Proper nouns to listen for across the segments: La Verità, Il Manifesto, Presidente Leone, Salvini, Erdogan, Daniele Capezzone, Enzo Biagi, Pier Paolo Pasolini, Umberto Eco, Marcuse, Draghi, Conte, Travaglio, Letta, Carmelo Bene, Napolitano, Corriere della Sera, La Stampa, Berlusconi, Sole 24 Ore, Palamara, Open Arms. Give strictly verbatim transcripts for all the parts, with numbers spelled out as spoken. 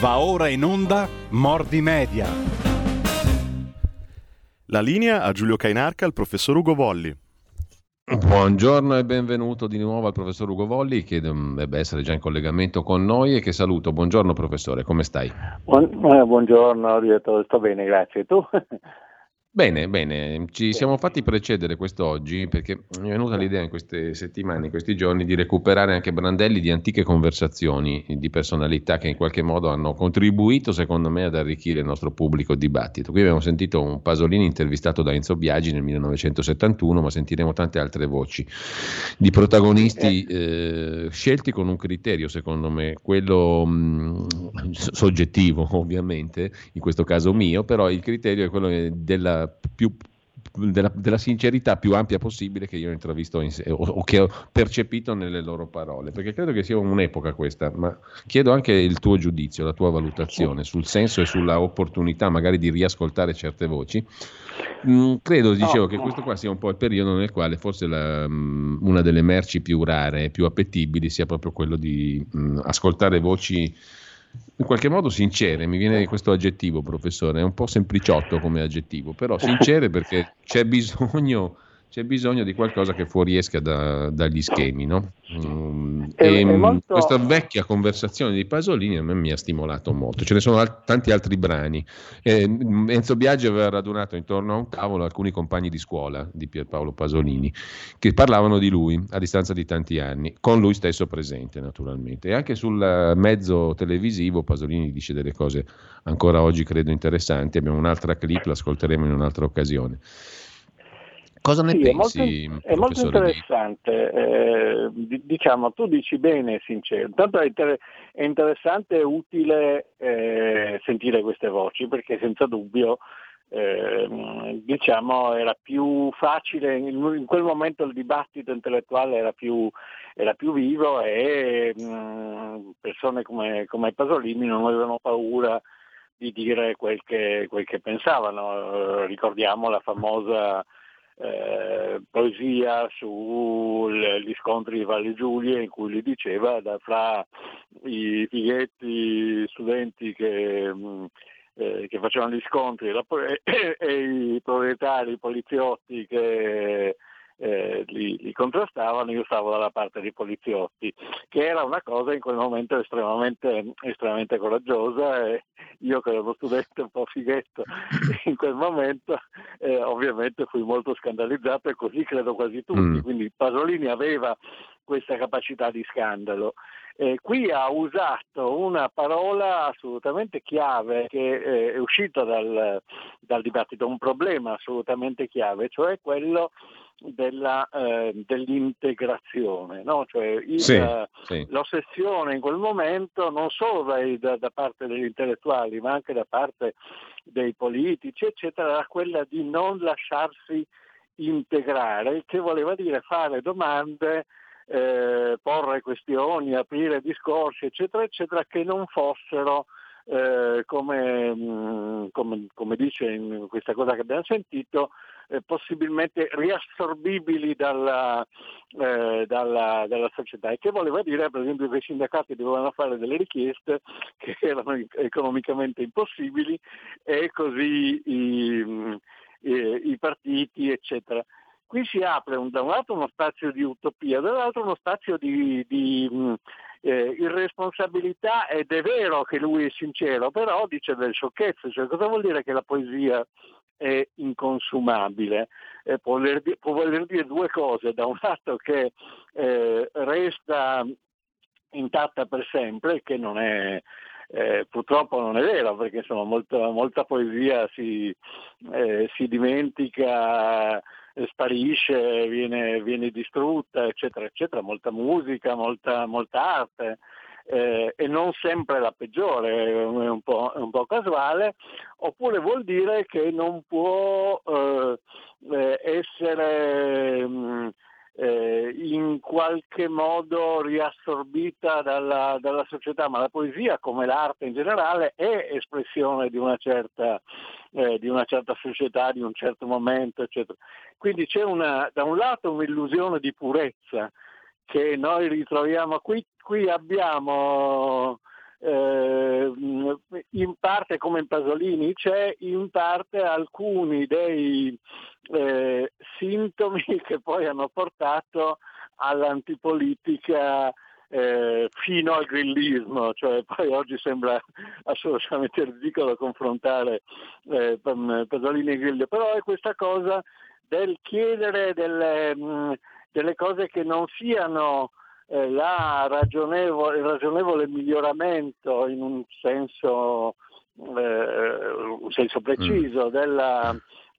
Va ora in onda Mordi Media. La linea a Giulio Cainarca, al professor Ugo Volli. Buongiorno e benvenuto di nuovo al professor Ugo Volli, che dovrebbe essere già in collegamento con noi e che saluto. Buongiorno professore, come stai? Buongiorno direttore, sto bene, grazie. E tu? Bene, bene, ci siamo fatti precedere quest'oggi perché mi è venuta l'idea in queste settimane, in questi giorni, di recuperare anche brandelli di antiche conversazioni di personalità che in qualche modo hanno contribuito, secondo me, ad arricchire il nostro pubblico dibattito. Qui abbiamo sentito un Pasolini intervistato da Enzo Biagi nel millenovecentosettantuno, ma sentiremo tante altre voci di protagonisti eh, scelti con un criterio, secondo me, quello mh, soggettivo ovviamente, in questo caso mio, però il criterio è quello della più della, della sincerità più ampia possibile che io ho intravisto in, o, o che ho percepito nelle loro parole, perché credo che sia un'epoca questa, ma chiedo anche il tuo giudizio, la tua valutazione sul senso e sulla opportunità magari di riascoltare certe voci. Mm, credo, dicevo, che questo qua sia un po' il periodo nel quale forse la, um, una delle merci più rare, più appetibili sia proprio quello di um, ascoltare voci in qualche modo sincere. Mi viene questo aggettivo, professore, è un po' sempliciotto come aggettivo, però sincere, perché c'è bisogno, c'è bisogno di qualcosa che fuoriesca da, dagli schemi, no? Um, e, e molto... questa vecchia conversazione di Pasolini a me mi ha stimolato molto. Ce ne sono al- tanti altri brani. Eh, Enzo Biagi aveva radunato intorno a un tavolo alcuni compagni di scuola di Pier Paolo Pasolini che parlavano di lui a distanza di tanti anni, con lui stesso presente naturalmente. E anche sul mezzo televisivo Pasolini dice delle cose ancora oggi credo interessanti. Abbiamo un'altra clip, l'ascolteremo in un'altra occasione. Cosa ne sì, pensi? È molto, è molto interessante, eh, diciamo, tu dici bene, sincero. Tanto è, inter- è interessante e utile eh, sentire queste voci, perché senza dubbio eh, diciamo era più facile, in, in quel momento il dibattito intellettuale era più, era più vivo e mh, persone come, come Pasolini non avevano paura di dire quel che, quel che pensavano. Ricordiamo la famosa Eh, poesia sugli scontri di Valle Giulia, in cui lui diceva da, fra i fighetti studenti che, eh, che facevano gli scontri la, eh, e i proletari, i poliziotti che eh, li, li contrastavano, io stavo dalla parte dei poliziotti, che era una cosa in quel momento estremamente, estremamente coraggiosa, e io che ero studente un po' fighetto in quel momento eh, ovviamente fui molto scandalizzato, e così credo quasi tutti. Quindi Pasolini aveva questa capacità di scandalo. Eh, qui ha usato una parola assolutamente chiave che eh, è uscita dal, dal dibattito, un problema assolutamente chiave, cioè quello della, eh, dell'integrazione, no? Cioè il, sì, sì. l'ossessione in quel momento non solo dai, da, da parte degli intellettuali ma anche da parte dei politici eccetera, era quella di non lasciarsi integrare, che voleva dire fare domande, eh, porre questioni, aprire discorsi eccetera eccetera, che non fossero eh, come, mh, come, come dice in questa cosa che abbiamo sentito, Eh, possibilmente riassorbibili dalla, eh, dalla, dalla società, e che voleva dire per esempio che i sindacati dovevano fare delle richieste che erano economicamente impossibili, e così i, i, i partiti eccetera. Qui si apre un, da un lato uno spazio di utopia, dall'altro uno spazio di, di eh, irresponsabilità, ed è vero che lui è sincero, però dice delle sciocchezze. Cioè, cosa vuol dire che la poesia è inconsumabile? Eh, può, voler dire, può voler dire due cose: da un lato che eh, resta intatta per sempre, che non è eh, purtroppo non è vero, perché insomma molta, molta poesia si, eh, si dimentica, sparisce, viene, viene distrutta eccetera eccetera, molta musica, molta, molta arte. Eh, e non sempre la peggiore, è un po', un po' casuale. Oppure vuol dire che non può eh, essere mh, eh, in qualche modo riassorbita dalla, dalla società, ma la poesia, come l'arte in generale, è espressione di una certa, eh, di una certa società, di un certo momento, eccetera. Quindi c'è una, da un lato un'illusione di purezza che noi ritroviamo qui, qui abbiamo eh, in parte come in Pasolini c'è in parte alcuni dei eh, sintomi che poi hanno portato all'antipolitica eh, fino al grillismo, cioè poi oggi sembra assolutamente ridicolo confrontare eh, Pasolini e Grillo, però è questa cosa del chiedere delle, mh, delle cose che non siano eh, la ragionevole, il ragionevole miglioramento in un senso, eh, un senso preciso della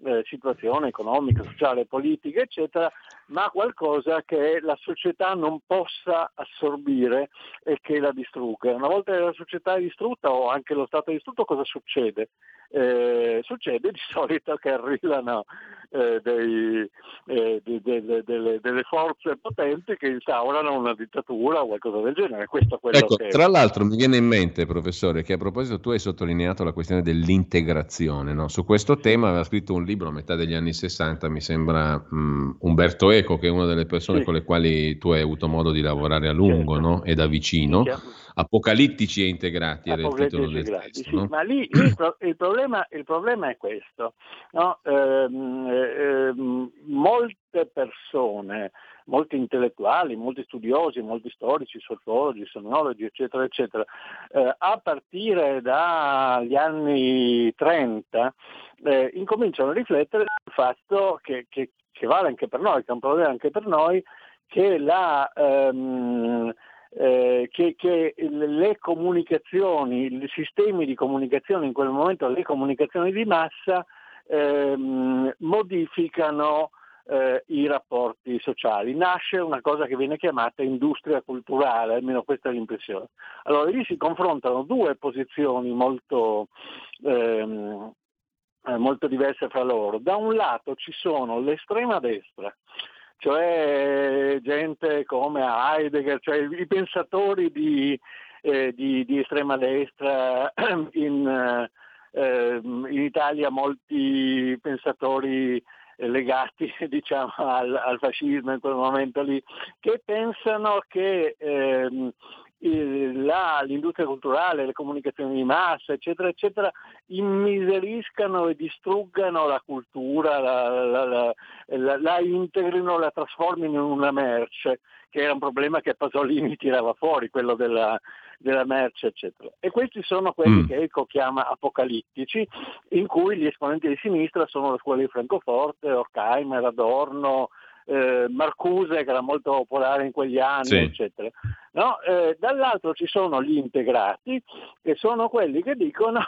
eh, situazione economica, sociale, politica, eccetera, ma qualcosa che la società non possa assorbire e che la distrugga. Una volta che la società è distrutta o anche lo Stato è distrutto, cosa succede? Eh, succede di solito che arrivano eh, dei, eh, de, de, de, de, delle forze potenti che instaurano una dittatura o qualcosa del genere. Questo è quello ecco, che... Tra l'altro mi viene in mente, professore, che a proposito tu hai sottolineato la questione dell'integrazione, no? Su questo tema aveva scritto un libro a metà degli anni sessanta, mi sembra mh, Umberto Eco, che è una delle persone sì. con le quali tu hai avuto modo di lavorare a lungo certo. no? e da vicino, sì, Apocalittici e integrati era il titolo del testo, sì, no? Ma lì il, pro- il, problema, il problema è questo, no? ehm, ehm, molte persone, molti intellettuali, molti studiosi, molti storici, sociologi, sonologi, eccetera, eccetera, eh, a partire dagli anni trenta eh, incominciano a riflettere sul fatto che, che che vale anche per noi, che è un problema anche per noi, che, la, ehm, eh, che, che le comunicazioni, i sistemi di comunicazione, in quel momento le comunicazioni di massa, ehm, modificano eh, i rapporti sociali. Nasce una cosa che viene chiamata industria culturale, almeno questa è l'impressione. Allora lì si confrontano due posizioni molto... Ehm, molto diverse fra loro. Da un lato ci sono l'estrema destra, cioè gente come Heidegger, cioè i pensatori di, eh, di, di estrema destra, in, eh, in Italia molti pensatori legati diciamo al, al fascismo in quel momento lì, che pensano che ehm, Il, la, l'industria culturale, le comunicazioni di massa, eccetera, eccetera, immiseriscano e distruggano la cultura, la, la, la, la, la integrino, la trasformino in una merce, che era un problema che Pasolini tirava fuori, quello della, della merce, eccetera. E questi sono quelli mm. che Eco chiama apocalittici, in cui gli esponenti di sinistra sono la scuola di Francoforte, Horkheimer, Adorno, Eh, Marcuse, che era molto popolare in quegli anni, sì. eccetera. No? Eh, dall'altro ci sono gli integrati, che sono quelli che dicono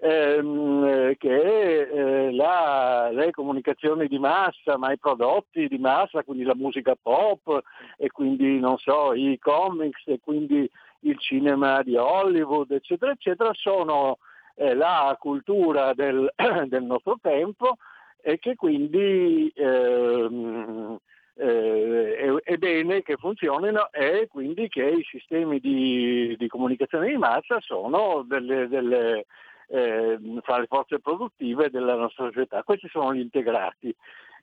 ehm, che eh, la, le comunicazioni di massa, ma i prodotti di massa, quindi la musica pop e quindi non so i comics e quindi il cinema di Hollywood, eccetera, eccetera, sono eh, la cultura del, del nostro tempo, e che quindi ehm, eh, è, è bene che funzionino, e quindi che i sistemi di, di comunicazione di massa sono delle, delle, eh, fra le forze produttive della nostra società. Questi sono gli integrati.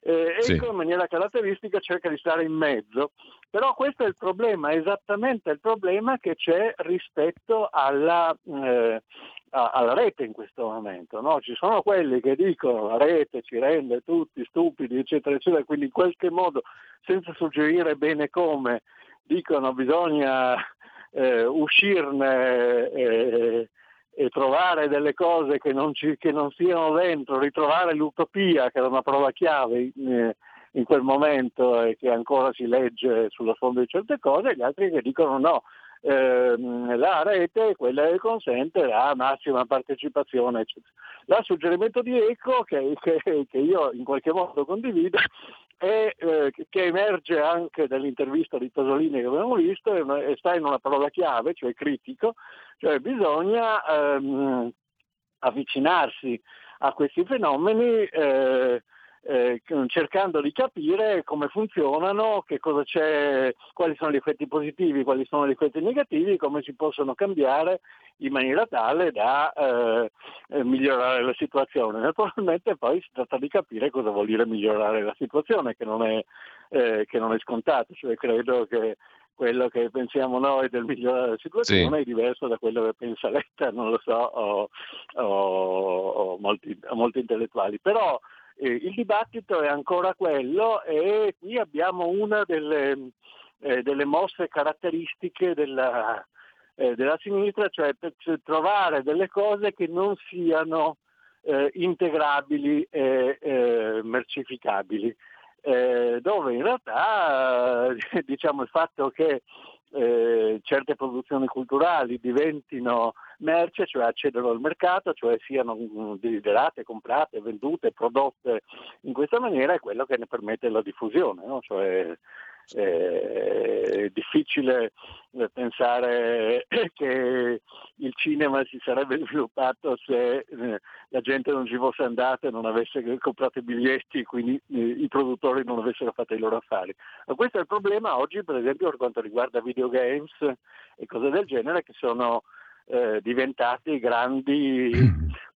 Eh, sì. Eco in maniera caratteristica cerca di stare in mezzo, però questo è il problema, è esattamente il problema che c'è rispetto alla... Eh, alla rete in questo momento, no? Ci sono quelli che dicono la rete ci rende tutti stupidi, eccetera, eccetera, quindi in qualche modo, senza suggerire bene come, dicono bisogna eh, uscirne e, e trovare delle cose che non, ci, che non siano dentro, ritrovare l'utopia, che era una prova chiave in, in quel momento e che ancora si legge sulla sponda di certe cose, e gli altri che dicono no, la rete è quella che consente la massima partecipazione. Il suggerimento di Eco, che, che, che io in qualche modo condivido, e eh, che emerge anche dall'intervista di Pasolini che abbiamo visto, e, e sta in una parola chiave, cioè critico, cioè bisogna ehm, avvicinarsi a questi fenomeni eh, Eh, cercando di capire come funzionano, che cosa c'è, quali sono gli effetti positivi, quali sono gli effetti negativi, come si possono cambiare in maniera tale da eh, migliorare la situazione. Naturalmente poi si tratta di capire cosa vuol dire migliorare la situazione, che non è, eh, che non è scontato, cioè credo che quello che pensiamo noi del migliorare la situazione, sì, è diverso da quello che pensa Letta, non lo so, o, o, o molti, molti intellettuali. Però eh, il dibattito è ancora quello, e qui abbiamo una delle, eh, delle mosse caratteristiche della, eh, della sinistra, cioè per trovare delle cose che non siano eh, integrabili e eh, mercificabili. Eh, dove in realtà eh, diciamo il fatto che eh, certe produzioni culturali diventino merce, cioè accedano al mercato, cioè siano mh, desiderate, comprate, vendute, prodotte in questa maniera, è quello che ne permette la diffusione, no? Cioè eh, è difficile pensare che il cinema si sarebbe sviluppato se eh, la gente non ci fosse andata e non avesse comprato i biglietti, quindi eh, i produttori non avessero fatto i loro affari. Ma questo è il problema oggi, per esempio, per quanto riguarda videogames e cose del genere, che sono eh, diventati grandi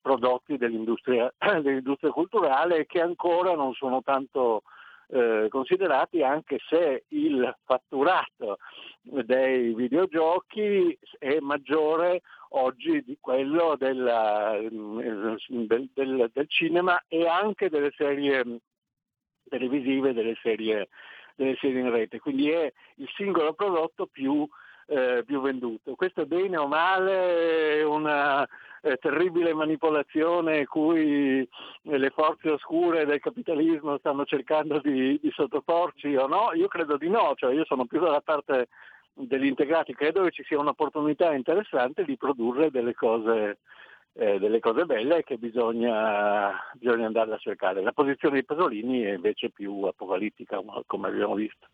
prodotti dell'industria, dell'industria culturale, che ancora non sono tanto Eh, considerati, anche se il fatturato dei videogiochi è maggiore oggi di quello della, del, del, del cinema e anche delle serie televisive, delle serie, delle serie in rete. Quindi è il singolo prodotto più Eh, più venduto. Questo, bene o male, è una eh, terribile manipolazione cui eh, le forze oscure del capitalismo stanno cercando di, di sottoporci, o no? Io credo di no, cioè io sono più dalla parte degli integrati, credo che ci sia un'opportunità interessante di produrre delle cose, eh, delle cose belle, che bisogna, bisogna andare a cercare. La posizione di Pasolini è invece più apocalittica, come abbiamo visto.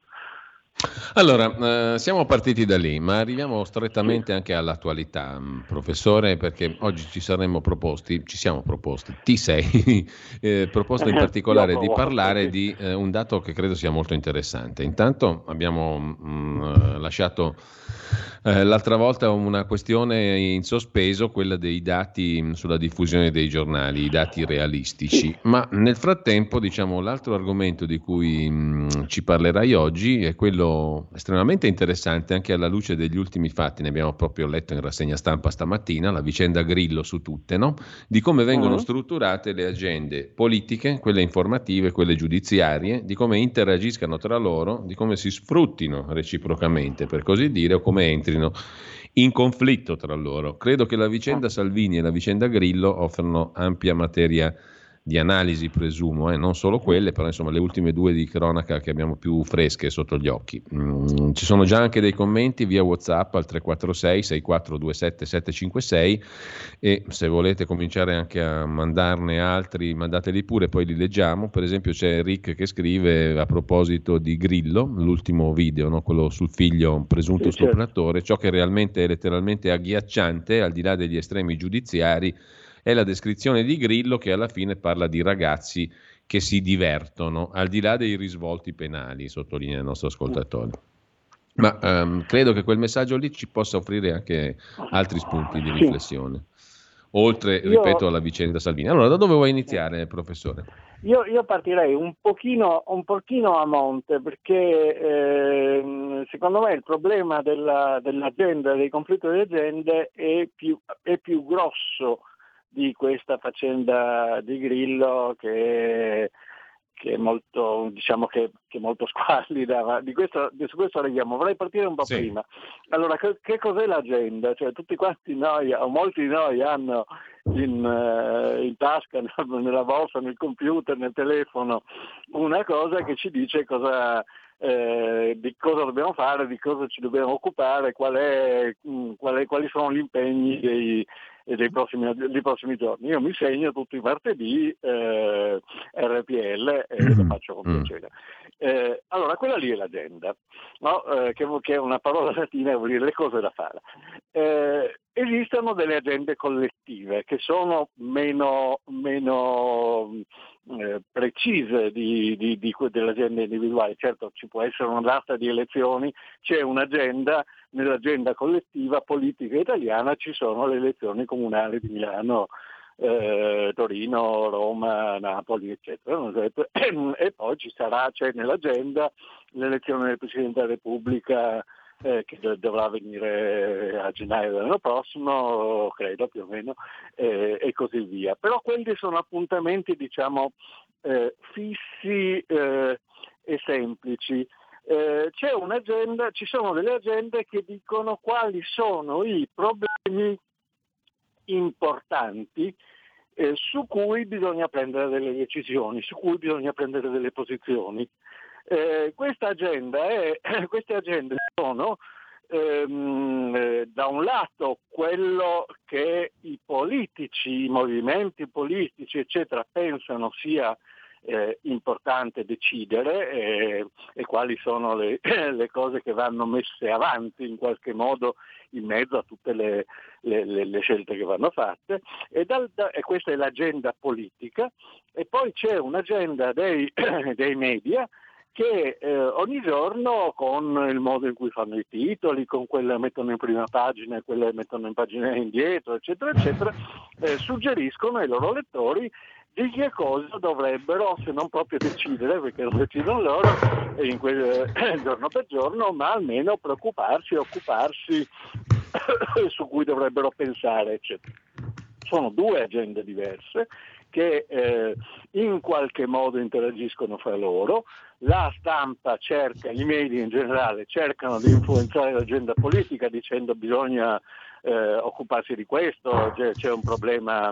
Allora, eh, siamo partiti da lì, ma arriviamo strettamente anche all'attualità, mh, professore, perché oggi ci saremmo proposti, ci siamo proposti, ti sei eh, proposto in particolare di parlare di eh, un dato che credo sia molto interessante. Intanto abbiamo mh, lasciato eh, l'altra volta una questione in sospeso, quella dei dati sulla diffusione dei giornali, i dati realistici, ma nel frattempo, diciamo, l'altro argomento di cui mh, ci parlerai oggi è quello estremamente interessante, anche alla luce degli ultimi fatti, ne abbiamo proprio letto in rassegna stampa stamattina, la vicenda Grillo su tutte, no? Di come vengono uh-huh. strutturate le agende politiche, quelle informative, quelle giudiziarie, di come interagiscano tra loro, di come si sfruttino reciprocamente, per così dire, o come entrino in conflitto tra loro. Credo che la vicenda Salvini e la vicenda Grillo offrano ampia materia di analisi, presumo, eh? Non solo quelle, però insomma le ultime due di cronaca che abbiamo più fresche sotto gli occhi. Mm, ci sono già anche dei commenti via WhatsApp al tre quattro sei sei quattro due sette sette cinque sei e se volete cominciare anche a mandarne altri, mandateli pure, poi li leggiamo. Per esempio c'è Rick che scrive a proposito di Grillo, l'ultimo video, no? Quello sul figlio, un presunto sì, stupratore, certo. Ciò che realmente è letteralmente agghiacciante, al di là degli estremi giudiziari, è la descrizione di Grillo, che alla fine parla di ragazzi che si divertono, al di là dei risvolti penali, sottolinea il nostro ascoltatore. Ma um, credo che quel messaggio lì ci possa offrire anche altri spunti di riflessione, oltre, ripeto, alla vicenda Salvini. Allora, da dove vuoi iniziare, professore? Io, io partirei un pochino, un pochino a monte, perché eh, secondo me il problema della, dell'agenda, del conflitto delle agende, è più, è più grosso di questa faccenda di Grillo, che, che è molto, diciamo che, che è molto squallida, ma di questo, di, su questo arriviamo. Vorrei partire un po' sì. prima. Allora, che, che cos'è l'agenda? Cioè, tutti quanti noi, o molti di noi, hanno in, eh, in tasca, nella borsa, nel computer, nel telefono, una cosa che ci dice cosa... Eh, di cosa dobbiamo fare, di cosa ci dobbiamo occupare, qual è, mh, qual è, quali sono gli impegni dei, dei, prossimi, dei prossimi giorni. Io mi segno tutti i martedì eh, R P L e lo faccio con piacere. Eh, allora, quella lì è l'agenda, no? eh, che, che è una parola latina, vuol dire le cose da fare. Eh, esistono delle agende collettive che sono meno, meno eh, precise di, di, di, dell'agenda individuale. Certo, ci può essere una data di elezioni, c'è un'agenda, nell'agenda collettiva politica italiana ci sono le elezioni comunali di Milano, Eh, Torino, Roma, Napoli, eccetera, e poi ci sarà, c'è nell'agenda l'elezione del Presidente della Repubblica eh, che dovrà venire a gennaio dell'anno prossimo, credo più o meno, eh, e così via. Però quelli sono appuntamenti, diciamo, eh, fissi eh, e semplici. Eh, c'è un'agenda, ci sono delle agende che dicono quali sono i problemi importanti eh, su cui bisogna prendere delle decisioni, su cui bisogna prendere delle posizioni. Eh, questa agenda è, queste agende sono ehm, da un lato quello che i politici, i movimenti politici eccetera pensano sia Eh, importante decidere eh, e quali sono le, eh, le cose che vanno messe avanti in qualche modo in mezzo a tutte le, le, le, le scelte che vanno fatte, e, dal, da, e questa è l'agenda politica. E poi c'è un'agenda dei, dei media che eh, ogni giorno, con il modo in cui fanno i titoli, con quelle che mettono in prima pagina e quelle che mettono in pagina indietro eccetera eccetera, eh, suggeriscono ai loro lettori di che cosa dovrebbero, se non proprio decidere, perché non decidono loro in quel, giorno per giorno, ma almeno preoccuparsi, occuparsi, su cui dovrebbero pensare, eccetera. Sono due agende diverse che eh, in qualche modo interagiscono fra loro. La stampa cerca, i media in generale cercano di influenzare l'agenda politica dicendo bisogna eh, occuparsi di questo, c'è, c'è un problema,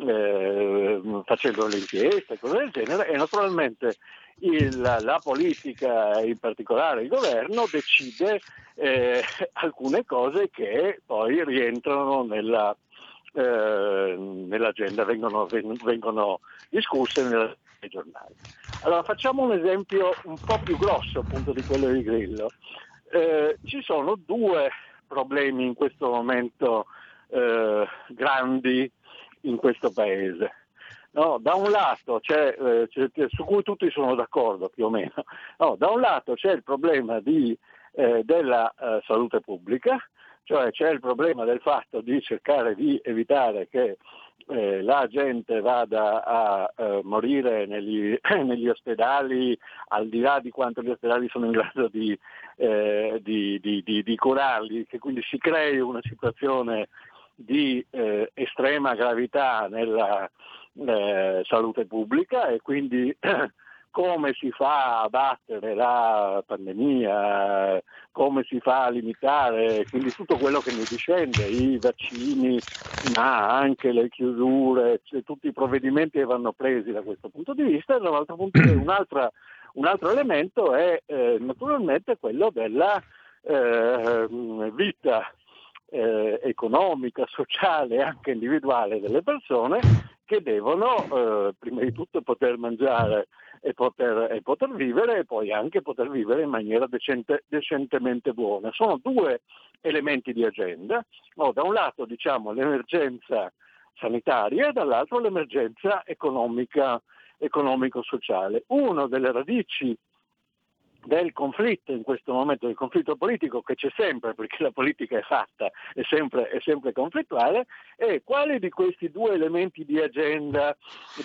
eh, facendo le inchieste, cose del genere, e naturalmente il, la politica, in particolare il governo, decide eh, alcune cose che poi rientrano nella Eh, nell'agenda, vengono, vengono discusse nei giornali. Allora, facciamo un esempio un po' più grosso, appunto, di quello di Grillo. Eh, ci sono due problemi in questo momento eh, grandi in questo paese. No, da un lato c'è, eh, c'è, su cui tutti sono d'accordo più o meno, no, da un lato c'è il problema di, eh, della eh, salute pubblica. Cioè c'è il problema del fatto di cercare di evitare che eh, la gente vada a eh, morire negli, eh, negli ospedali, al di là di quanto gli ospedali sono in grado di, eh, di, di, di, di curarli, che quindi si crei una situazione di eh, estrema gravità nella eh, salute pubblica, e quindi come si fa a battere la pandemia, come si fa a limitare, quindi tutto quello che ne discende, i vaccini, ma anche le chiusure, cioè tutti i provvedimenti che vanno presi da questo punto di vista. E dall'altro punto, un'altra, un altro elemento è eh, naturalmente quello della eh, vita eh, economica, sociale e anche individuale delle persone, che devono eh, prima di tutto poter mangiare e poter, e poter vivere, e poi anche poter vivere in maniera decente, decentemente buona. Sono due elementi di agenda, no, da un lato diciamo l'emergenza sanitaria e dall'altro l'emergenza economica, economico-sociale. Una delle radici del conflitto in questo momento, del conflitto politico, che c'è sempre, perché la politica è fatta, è sempre, è sempre conflittuale, e quale di questi due elementi di agenda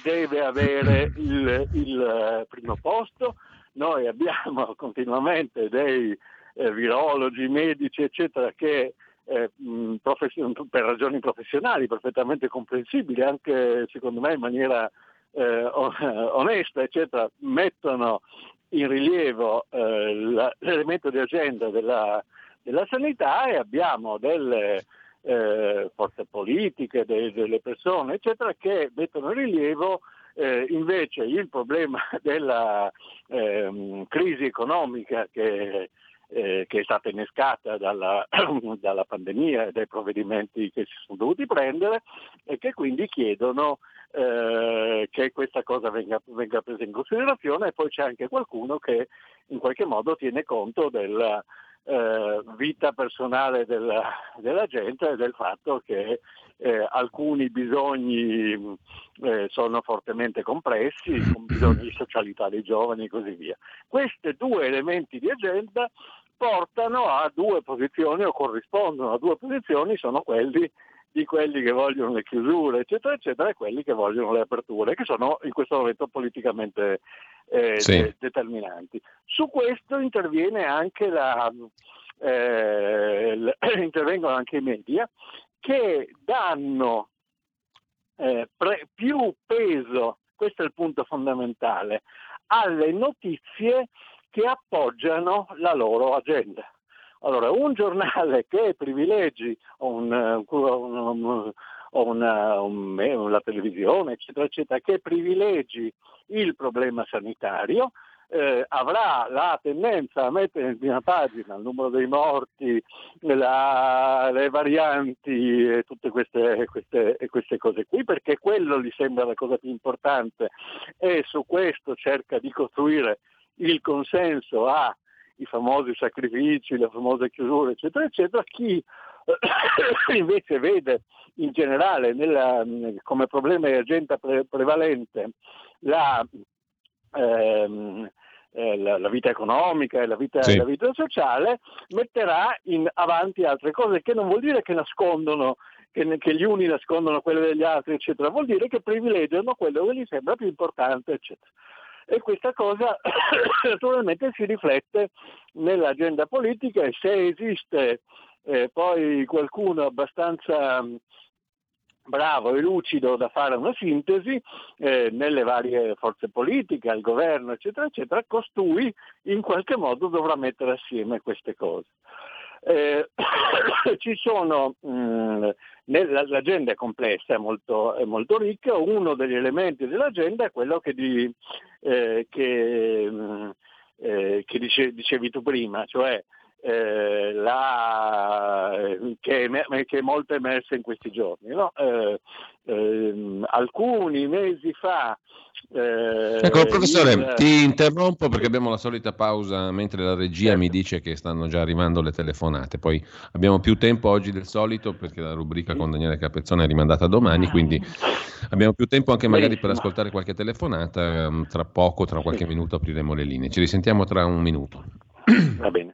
deve avere il, il primo posto? Noi abbiamo continuamente dei eh, virologi, medici eccetera, che eh, mh, profession- per ragioni professionali perfettamente comprensibili, anche secondo me in maniera eh, onesta eccetera, mettono in rilievo eh, la, l'elemento di agenda della, della sanità, e abbiamo delle eh, forze politiche, de, delle persone eccetera, che mettono in rilievo eh, invece il problema della eh, crisi economica che, eh, che è stata innescata dalla, dalla pandemia e dai provvedimenti che si sono dovuti prendere, e che quindi chiedono Eh, che questa cosa venga, venga presa in considerazione. E poi c'è anche qualcuno che in qualche modo tiene conto della eh, vita personale della, della gente, e del fatto che eh, alcuni bisogni eh, sono fortemente compressi, con bisogni di socialità dei giovani e così via. Questi due elementi di agenda portano a due posizioni, o corrispondono a due posizioni, sono quelli di quelli che vogliono le chiusure eccetera eccetera, e quelli che vogliono le aperture, che sono in questo momento politicamente eh, sì. de- determinanti. Su questo interviene anche la, eh, l- intervengono anche i media, che danno eh, pre- più peso, questo è il punto fondamentale, alle notizie che appoggiano la loro agenda. Allora, un giornale che privilegi un, un, una, un, la televisione, eccetera, eccetera, che privilegi il problema sanitario, eh, avrà la tendenza a mettere in prima pagina il numero dei morti, la, le varianti e tutte queste, queste, queste cose qui, perché quello gli sembra la cosa più importante, e su questo cerca di costruire il consenso a i famosi sacrifici, le famose chiusure, eccetera, eccetera. Chi invece vede in generale nella, come problema di agenda pre- prevalente la, ehm, eh, la, la vita economica e la vita, sì. la vita sociale, metterà in avanti altre cose, che non vuol dire che nascondono, che, che gli uni nascondono quelle degli altri, eccetera, vuol dire che privilegiano quello che gli sembra più importante, eccetera. E questa cosa naturalmente si riflette nell'agenda politica, e se esiste eh, poi qualcuno abbastanza bravo e lucido da fare una sintesi eh, nelle varie forze politiche, al governo, eccetera, eccetera, costui in qualche modo dovrà mettere assieme queste cose. Eh, ci sono mh, l'agenda è complessa, è molto, è molto ricca. Uno degli elementi dell'agenda è quello che, di, eh, che, mh, eh, che dice, dicevi tu prima, cioè eh, la, che, che è molto emersa in questi giorni, no? eh, eh, alcuni mesi fa Eh, ecco, professore, il... ti interrompo perché abbiamo la solita pausa mentre la regia certo. mi dice che stanno già arrivando le telefonate. Poi abbiamo più tempo oggi del solito perché la rubrica con Daniele Capezzone è rimandata domani, quindi abbiamo più tempo anche magari per ascoltare qualche telefonata. Tra poco, tra qualche minuto apriremo le linee. Ci risentiamo tra un minuto. Va bene.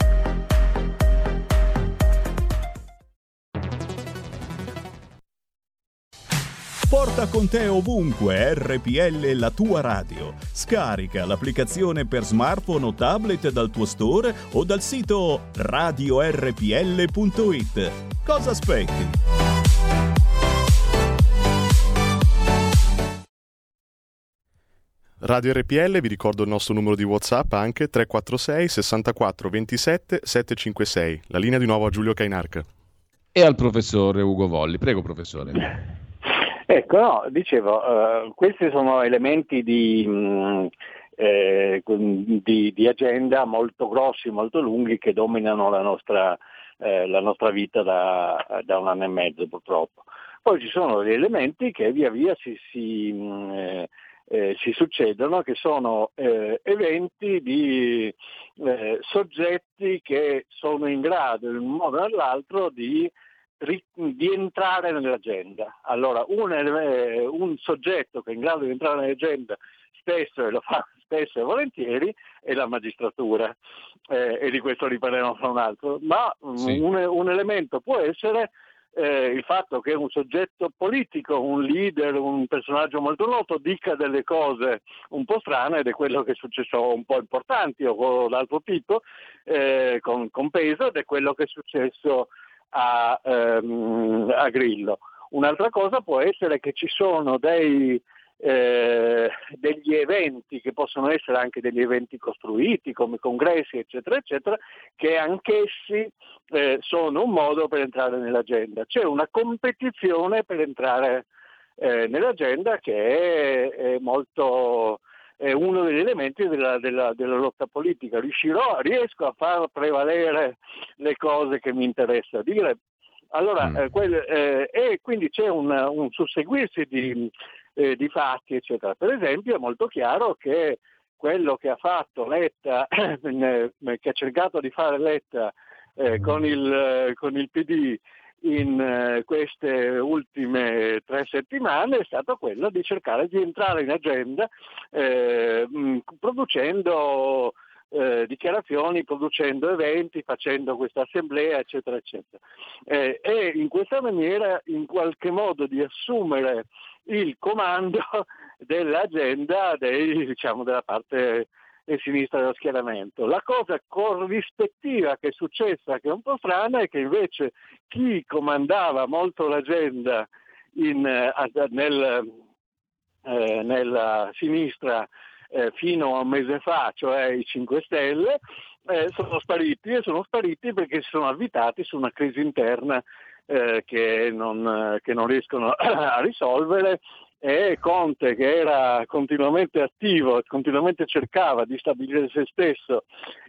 Porta con te ovunque R P L, la tua radio. Scarica l'applicazione per smartphone o tablet dal tuo store o dal sito radio r p l punto i t. Cosa aspetti? Radio R P L, vi ricordo il nostro numero di WhatsApp anche tre quattro sei sessantaquattro ventisette settecentocinquantasei. La linea di nuovo a Giulio Cainarca. E al professore Ugo Volli. Prego, professore. Ecco, no, dicevo, uh, questi sono elementi di, mh, eh, di, di agenda molto grossi, molto lunghi, che dominano la nostra, eh, la nostra vita da, da un anno e mezzo, purtroppo. Poi ci sono degli elementi che via via si, si, mh, eh, si succedono, che sono eh, eventi di eh, soggetti che sono in grado, in un modo o nell'altro, di di entrare nell'agenda. Allora, un, un soggetto che è in grado di entrare nell'agenda spesso, e lo fa spesso e volentieri, è la magistratura, eh, e di questo riparleremo fra un altro, ma sì. un, un elemento può essere eh, il fatto che un soggetto politico, un leader, un personaggio molto noto, dica delle cose un po' strane, ed è quello che è successo, un po' importanti o d'altro tipo, eh, con, con peso, ed è quello che è successo A, ehm, a Grillo. Un'altra cosa può essere che ci sono dei, eh, degli eventi che possono essere anche degli eventi costruiti come congressi, eccetera, eccetera, che anch'essi eh, sono un modo per entrare nell'agenda. C'è una competizione per entrare eh, nell'agenda che è, è molto è uno degli elementi della, della, della lotta politica. Riuscirò, riesco a far prevalere le cose che mi interessa dire, Allora, mm. eh, quel, eh, e quindi c'è un, un susseguirsi di, eh, di fatti, eccetera. Per esempio, è molto chiaro che quello che ha fatto Letta, che ha cercato di fare Letta eh, mm. con, il, con il P D in eh, queste ultime tre settimane è stato quello di cercare di entrare in agenda eh, mh, producendo Eh, dichiarazioni, producendo eventi, facendo questa assemblea, eccetera, eccetera. Eh, e in questa maniera, in qualche modo, di assumere il comando dell'agenda dei, diciamo, della parte sinistra dello schieramento. La cosa corrispettiva che è successa, che è un po' strana, è che invece chi comandava molto l'agenda in, nel, eh, nella sinistra Eh, fino a un mese fa, cioè i cinque Stelle, eh, sono spariti e sono spariti perché si sono avvitati su una crisi interna eh, che, non, che non riescono a risolvere, e Conte, che era continuamente attivo, continuamente cercava di stabilire se stesso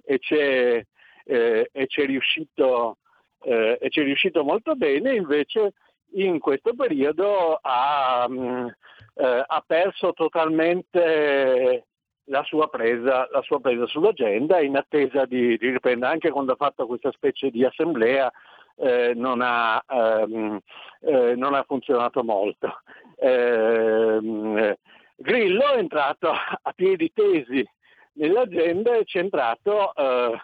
e c'è, eh, e c'è riuscito eh, e c'è riuscito molto bene, invece in questo periodo ha, mh, eh, ha perso totalmente la sua presa, la sua presa sull'agenda, in attesa di, di riprendere. Anche quando ha fatto questa specie di assemblea eh, non, ha, ehm, eh, non ha funzionato molto. Eh, Grillo è entrato a piedi tesi nell'agenda e ci è entrato, eh,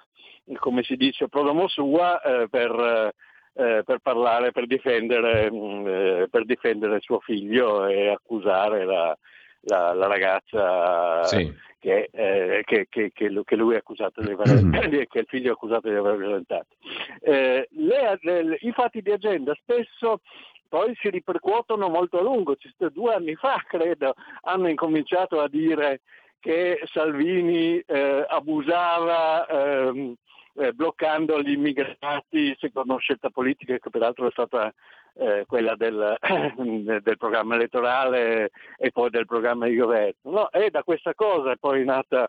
come si dice, a prodomo sua eh, per, eh, per parlare, per difendere, mh, per difendere suo figlio e accusare la... La, la ragazza sì. che, eh, che, che, che lui è accusato di aver che il figlio è accusato di aver violentato. Eh, le, le, I fatti di agenda spesso poi si ripercuotono molto a lungo. Due anni fa, credo, hanno incominciato a dire che Salvini eh, abusava ehm, eh, bloccando gli immigrati secondo scelta politica, che peraltro è stata Eh, quella del, eh, del programma elettorale e poi del programma di governo, no? E da questa cosa è poi nata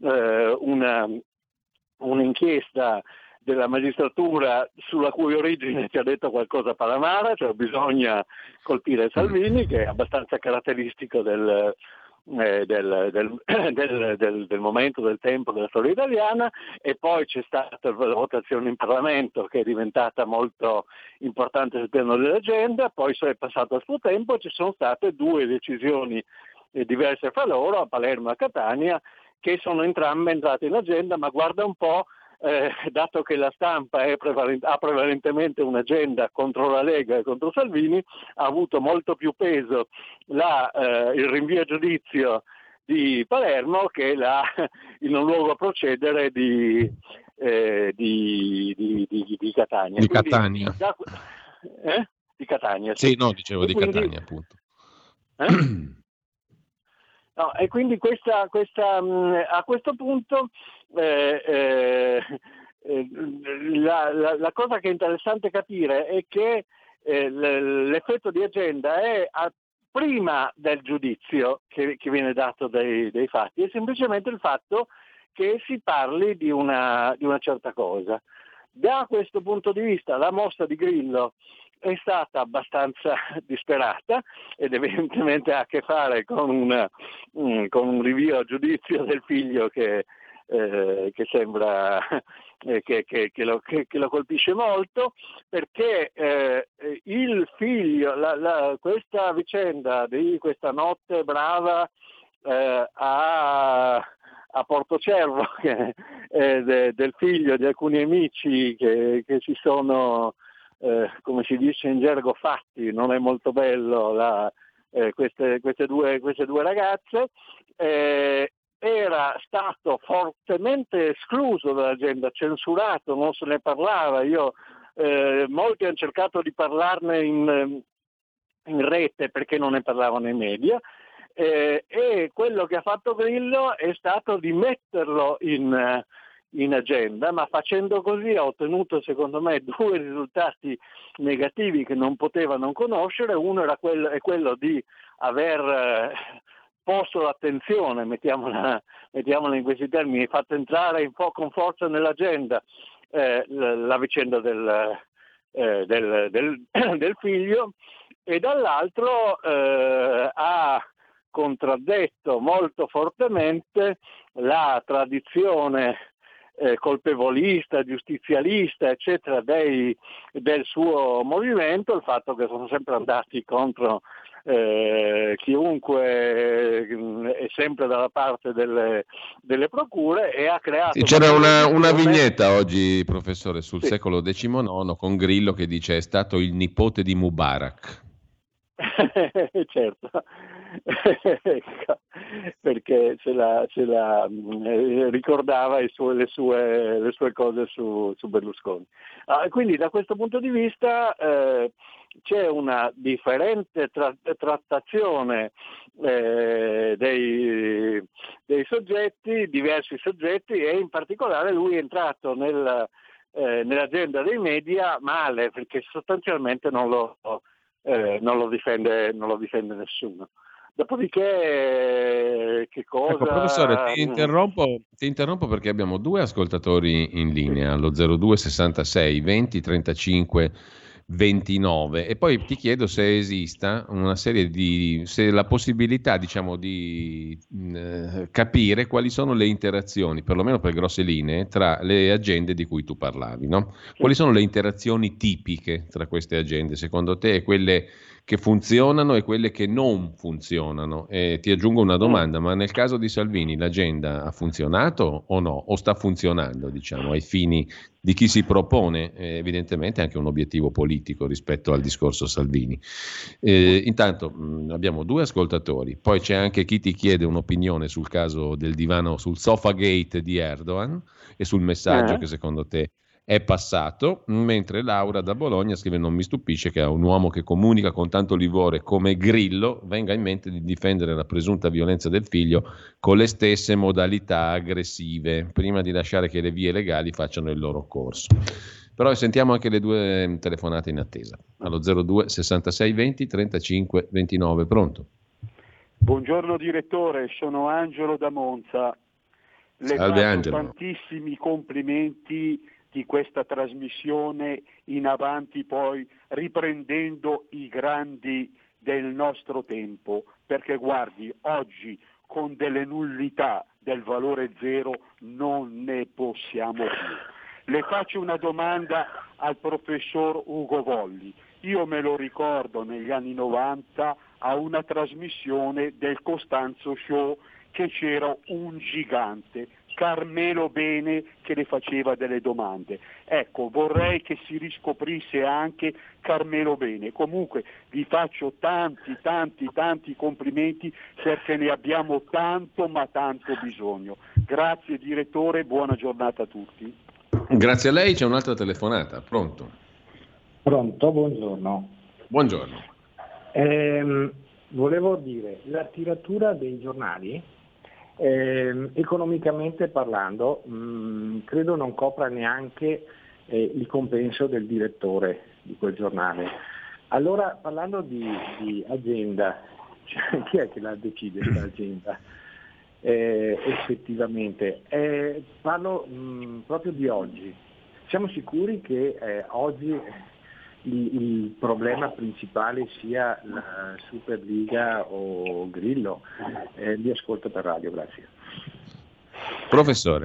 eh, una, un'inchiesta della magistratura, sulla cui origine ci ha detto qualcosa Palamara, cioè bisogna colpire Salvini, che è abbastanza caratteristico del Del, del, del, del, del momento, del tempo, della storia italiana. E poi c'è stata la votazione in Parlamento, che è diventata molto importante sul piano dell'agenda. Poi è passato al suo tempo, ci sono state due decisioni diverse fra loro, a Palermo e a Catania, che sono entrambe entrate in agenda, ma guarda un po', eh, dato che La Stampa è prevalent- ha prevalentemente un'agenda contro la Lega e contro Salvini, ha avuto molto più peso la, eh, il rinvio a giudizio di Palermo che la, il non luogo a procedere di, eh, di, di, di, di Catania. Di quindi, Catania. Da, eh? Di Catania. Sì, sì no, dicevo e di quindi, Catania, appunto. Eh? No, e quindi questa, questa, mh, a questo punto eh, eh, eh, la, la, la cosa che è interessante capire è che eh, l'effetto di agenda è a, prima del giudizio che, che viene dato dei, dei fatti, è semplicemente il fatto che si parli di una, di una certa cosa. Da questo punto di vista la mossa di Grillo è stata abbastanza disperata ed evidentemente ha a che fare con, una, con un rinvio a giudizio del figlio che, eh, che sembra eh, che, che, che, lo, che, che lo colpisce molto, perché eh, il figlio, la, la, questa vicenda di questa notte brava eh, a, a Portocervo eh, de, del figlio di alcuni amici che, che si sono Eh, come si dice in gergo fatti, non è molto bello la, eh, queste, queste, due, queste due ragazze, eh, era stato fortemente escluso dall'agenda, censurato, non se ne parlava. Io eh, molti hanno cercato di parlarne in, in rete perché non ne parlavano i media, eh, e quello che ha fatto Grillo è stato di metterlo in in agenda, ma facendo così ha ottenuto secondo me due risultati negativi che non poteva non conoscere. Uno era quello, è quello di aver eh, posto l'attenzione, mettiamola, mettiamola in questi termini, fatto entrare un po' con forza nell'agenda eh, la, la vicenda del, eh, del, del, del figlio, e dall'altro eh, ha contraddetto molto fortemente la tradizione eh, colpevolista, giustizialista, eccetera, dei, del suo movimento, il fatto che sono sempre andati contro Eh, chiunque eh, è sempre dalla parte delle, delle procure, e ha creato... Sì, c'era una, una vignetta oggi, professore, sul sì. secolo diciannove con Grillo che dice è stato il nipote di Mubarak. Certo, perché ce la, ce la eh, ricordava i su, le, sue, le sue cose su, su Berlusconi. Ah, quindi da questo punto di vista... Eh, c'è una differente tra- trattazione eh, dei, dei soggetti, diversi soggetti, e in particolare lui è entrato nel, eh, nell'agenda dei media male, perché sostanzialmente non lo, eh, non lo difende, non lo difende nessuno. Dopodiché, che cosa... Ecco, professore, ti interrompo, ti interrompo perché abbiamo due ascoltatori in linea, lo zero due sessantasei venti trentacinque ventinove, e poi ti chiedo se esista una serie di, se la possibilità, diciamo, di eh, capire quali sono le interazioni, perlomeno per grosse linee, tra le agende di cui tu parlavi, no? Quali sono le interazioni tipiche tra queste agende, secondo te, e quelle che funzionano e quelle che non funzionano? E ti aggiungo una domanda, ma nel caso di Salvini l'agenda ha funzionato o no? O sta funzionando, diciamo, ai fini di chi si propone, eh, evidentemente anche un obiettivo politico rispetto al discorso Salvini. Eh, intanto mh, abbiamo due ascoltatori, poi c'è anche chi ti chiede un'opinione sul caso del divano, sul Sofagate di Erdogan e sul messaggio eh. che secondo te è passato, mentre Laura da Bologna scrive: non mi stupisce che a un uomo che comunica con tanto livore come Grillo venga in mente di difendere la presunta violenza del figlio con le stesse modalità aggressive, prima di lasciare che le vie legali facciano il loro corso. Però sentiamo anche le due telefonate in attesa, allo zero due sessantasei venti trentacinque ventinove. Pronto? Buongiorno direttore, sono Angelo da Monza. Le Salve Angelo. Tantissimi complimenti di questa trasmissione in avanti, poi riprendendo i grandi del nostro tempo, perché guardi, oggi con delle nullità del valore zero non ne possiamo più. Le faccio una domanda al professor Ugo Volli. Io me lo ricordo negli anni novanta a una trasmissione del Costanzo Show che c'era un gigante, Carmelo Bene, che le faceva delle domande. Ecco, vorrei che si riscoprisse anche Carmelo Bene. Comunque vi faccio tanti, tanti, tanti complimenti, perché ne abbiamo tanto, ma tanto bisogno. Grazie direttore, buona giornata a tutti. Grazie a lei, c'è un'altra telefonata. Pronto? Pronto, buongiorno. Buongiorno. Ehm, volevo dire, la tiratura dei giornali, Eh, economicamente parlando, mh, credo non copra neanche eh, il compenso del direttore di quel giornale. Allora, parlando di, di agenda, cioè, chi è che la decide questa agenda? Eh, effettivamente, eh, parlo mh, proprio di oggi. Siamo sicuri che eh, oggi il, il problema principale sia la Superliga o Grillo? Eh, vi ascolto per radio, grazie. Professore.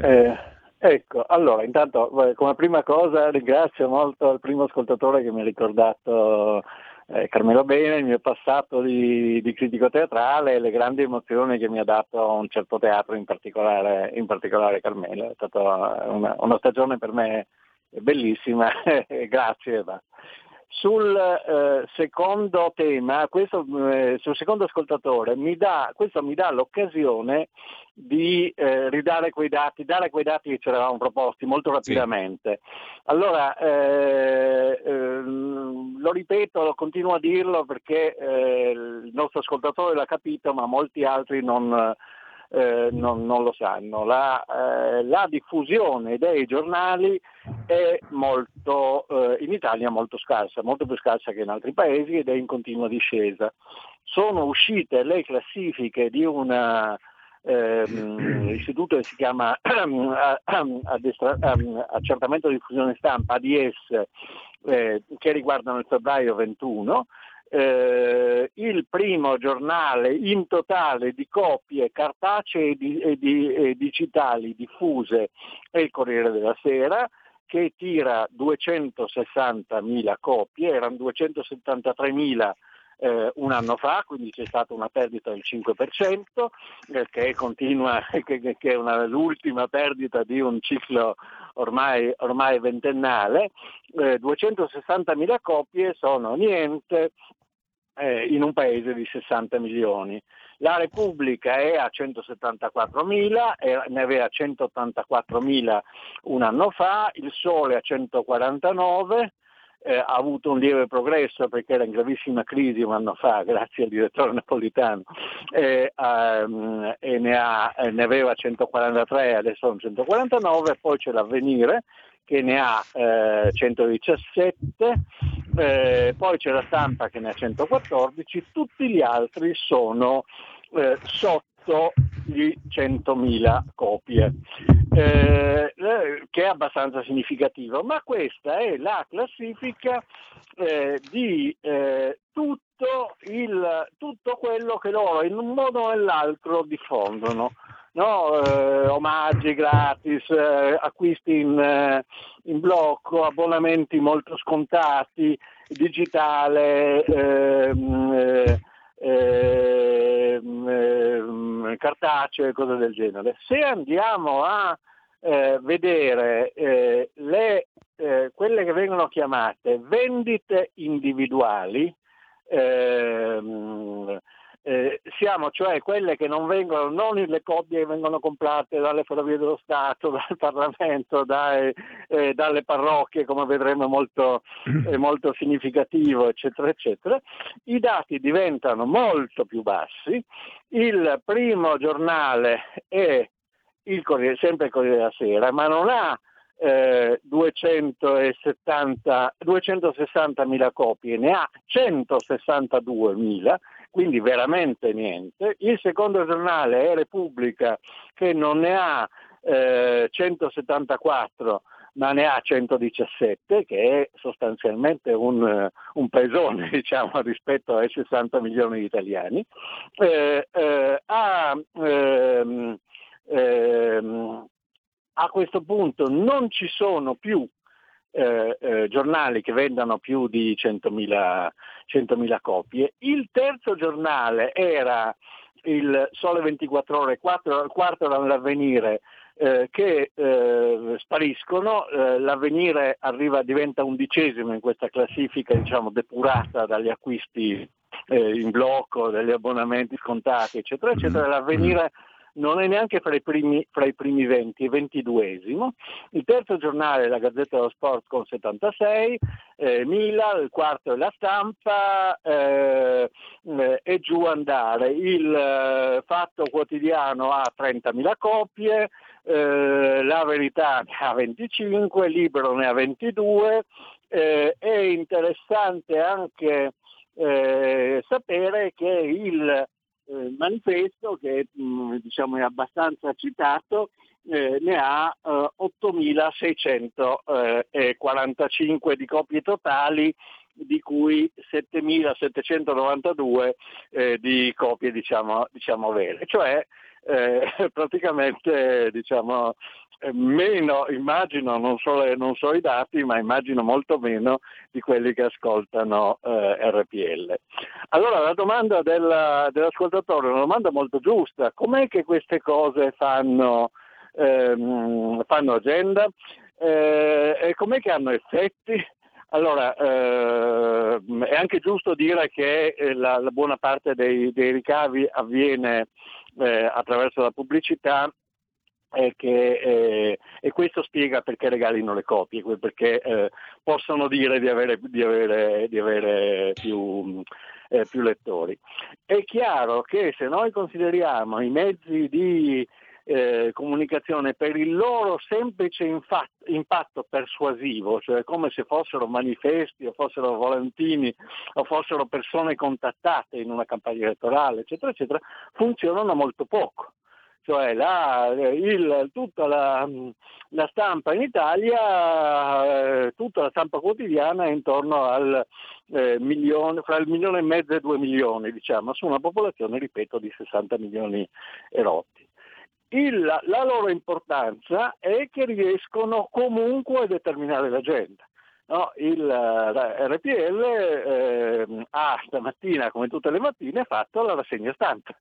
Eh, ecco, allora, intanto come prima cosa ringrazio molto il primo ascoltatore che mi ha ricordato eh, Carmelo Bene, il mio passato di, di critico teatrale e le grandi emozioni che mi ha dato un certo teatro, in particolare, in particolare Carmelo. È stata una, una stagione per me bellissima, grazie. Sul eh, secondo tema, questo, eh, sul secondo ascoltatore, mi dà, questo mi dà l'occasione di eh, ridare quei dati, dare quei dati che ci eravamo proposti molto rapidamente. Sì. Allora, eh, eh, lo ripeto, lo continuo a dirlo perché eh, il nostro ascoltatore l'ha capito, ma molti altri non, eh, non, non lo sanno. La, eh, la diffusione dei giornali è molto eh, in Italia molto scarsa, molto più scarsa che in altri paesi, ed è in continua discesa. Sono uscite le classifiche di una ehm, istituto che si chiama Accertamento di diffusione stampa, A D S, eh, che riguardano il febbraio ventuno. Eh, il primo giornale in totale di copie cartacee e, di, e, di, e digitali diffuse è il Corriere della Sera, che tira duecentosessantamila copie, erano duecentosettantatremila eh, un anno fa, quindi c'è stata una perdita del cinque per cento, eh, che continua, che, che è una, l'ultima perdita di un ciclo ormai, ormai ventennale. Eh, duecentosessantamila copie sono niente eh, in un paese di sessanta milioni. La Repubblica è a centosettantaquattromila, ne aveva centottantaquattromila un anno fa, il Sole a centoquarantanove, eh, ha avuto un lieve progresso perché era in gravissima crisi un anno fa, grazie al direttore Napolitano, eh, ehm, e ne, ha, eh, ne aveva centoquarantatré, adesso sono centoquarantanove, poi c'è l'Avvenire che ne ha eh, centodiciassette, eh, poi c'è La Stampa che ne ha centoquattordici, tutti gli altri sono eh, sotto gli centomila copie, eh, che è abbastanza significativo, ma questa è la classifica eh, di eh, tutto, il, tutto quello che loro in un modo o nell'altro diffondono. No, eh, omaggi gratis, eh, acquisti in, eh, in blocco, abbonamenti molto scontati, digitale, ehm, eh, ehm, ehm, cartacee, cose del genere. Se andiamo a eh, vedere eh, le, eh, quelle che vengono chiamate vendite individuali, ehm, Eh, siamo cioè quelle che non vengono, non le copie che vengono comprate dalle Ferrovie dello Stato, dal Parlamento, dai, eh, dalle parrocchie, come vedremo molto, eh, molto significativo, eccetera eccetera. I dati diventano molto più bassi. Il primo giornale è il Corriere, sempre il Corriere della Sera, ma non ha eh, duecentosessantamila copie, ne ha centosessantaduemila, quindi veramente niente. Il secondo giornale è Repubblica, che non ne ha eh, centosettantaquattro ma ne ha centodiciassette, che è sostanzialmente un, un pesone, diciamo, rispetto ai sessanta milioni di italiani. Eh, eh, a, ehm, ehm, a questo punto non ci sono più Eh, eh, giornali che vendano più di centomila copie. Il terzo giornale era il Sole ventiquattro Ore, il quarto era l'Avvenire, eh, che eh, spariscono. Eh, L'Avvenire arriva, diventa undicesimo in questa classifica, diciamo, depurata dagli acquisti eh, in blocco, dagli abbonamenti scontati, eccetera, eccetera. L'Avvenire non è neanche fra i primi, fra i primi venti, è ventiduesimo. Il terzo giornale è la Gazzetta dello Sport con settantasei, eh, Mila, il quarto è La Stampa, eh, eh, e giù andare. Il eh, Fatto Quotidiano ha trentamila copie, eh, La Verità ne ha venticinque, Libero ne ha ventidue, eh, è interessante anche eh, sapere che il Eh, Manifesto, che mh, diciamo è abbastanza citato, eh, ne ha eh, ottomilaseicentoquarantacinque di copie totali, di cui settemilasettecentonovantadue eh, di copie diciamo, diciamo vere, cioè eh, praticamente diciamo meno, immagino, non so, non so i dati, ma immagino molto meno di quelli che ascoltano eh, R P L. Allora la domanda della, dell'ascoltatore è una domanda molto giusta: com'è che queste cose fanno, ehm, fanno agenda? Eh, e com'è che hanno effetti? Allora, eh, è anche giusto dire che la, la buona parte dei, dei ricavi avviene eh, attraverso la pubblicità, e, che, eh, e questo spiega perché regalino le copie, perché eh, possono dire di avere, di avere, di avere più, eh, più lettori. È chiaro che se noi consideriamo i mezzi di eh, comunicazione per il loro semplice infatto, impatto persuasivo, cioè come se fossero manifesti o fossero volantini o fossero persone contattate in una campagna elettorale, eccetera, eccetera, funzionano molto poco. cioè la, il, tutta la, la stampa in Italia, eh, tutta la stampa quotidiana è intorno al eh, milione, fra il milione e mezzo e due milioni, diciamo, su una popolazione, ripeto, di sessanta milioni e rotti. Il, la loro importanza è che riescono comunque a determinare l'agenda. No, il R P L eh, ha stamattina, come tutte le mattine, fatto la rassegna stampa,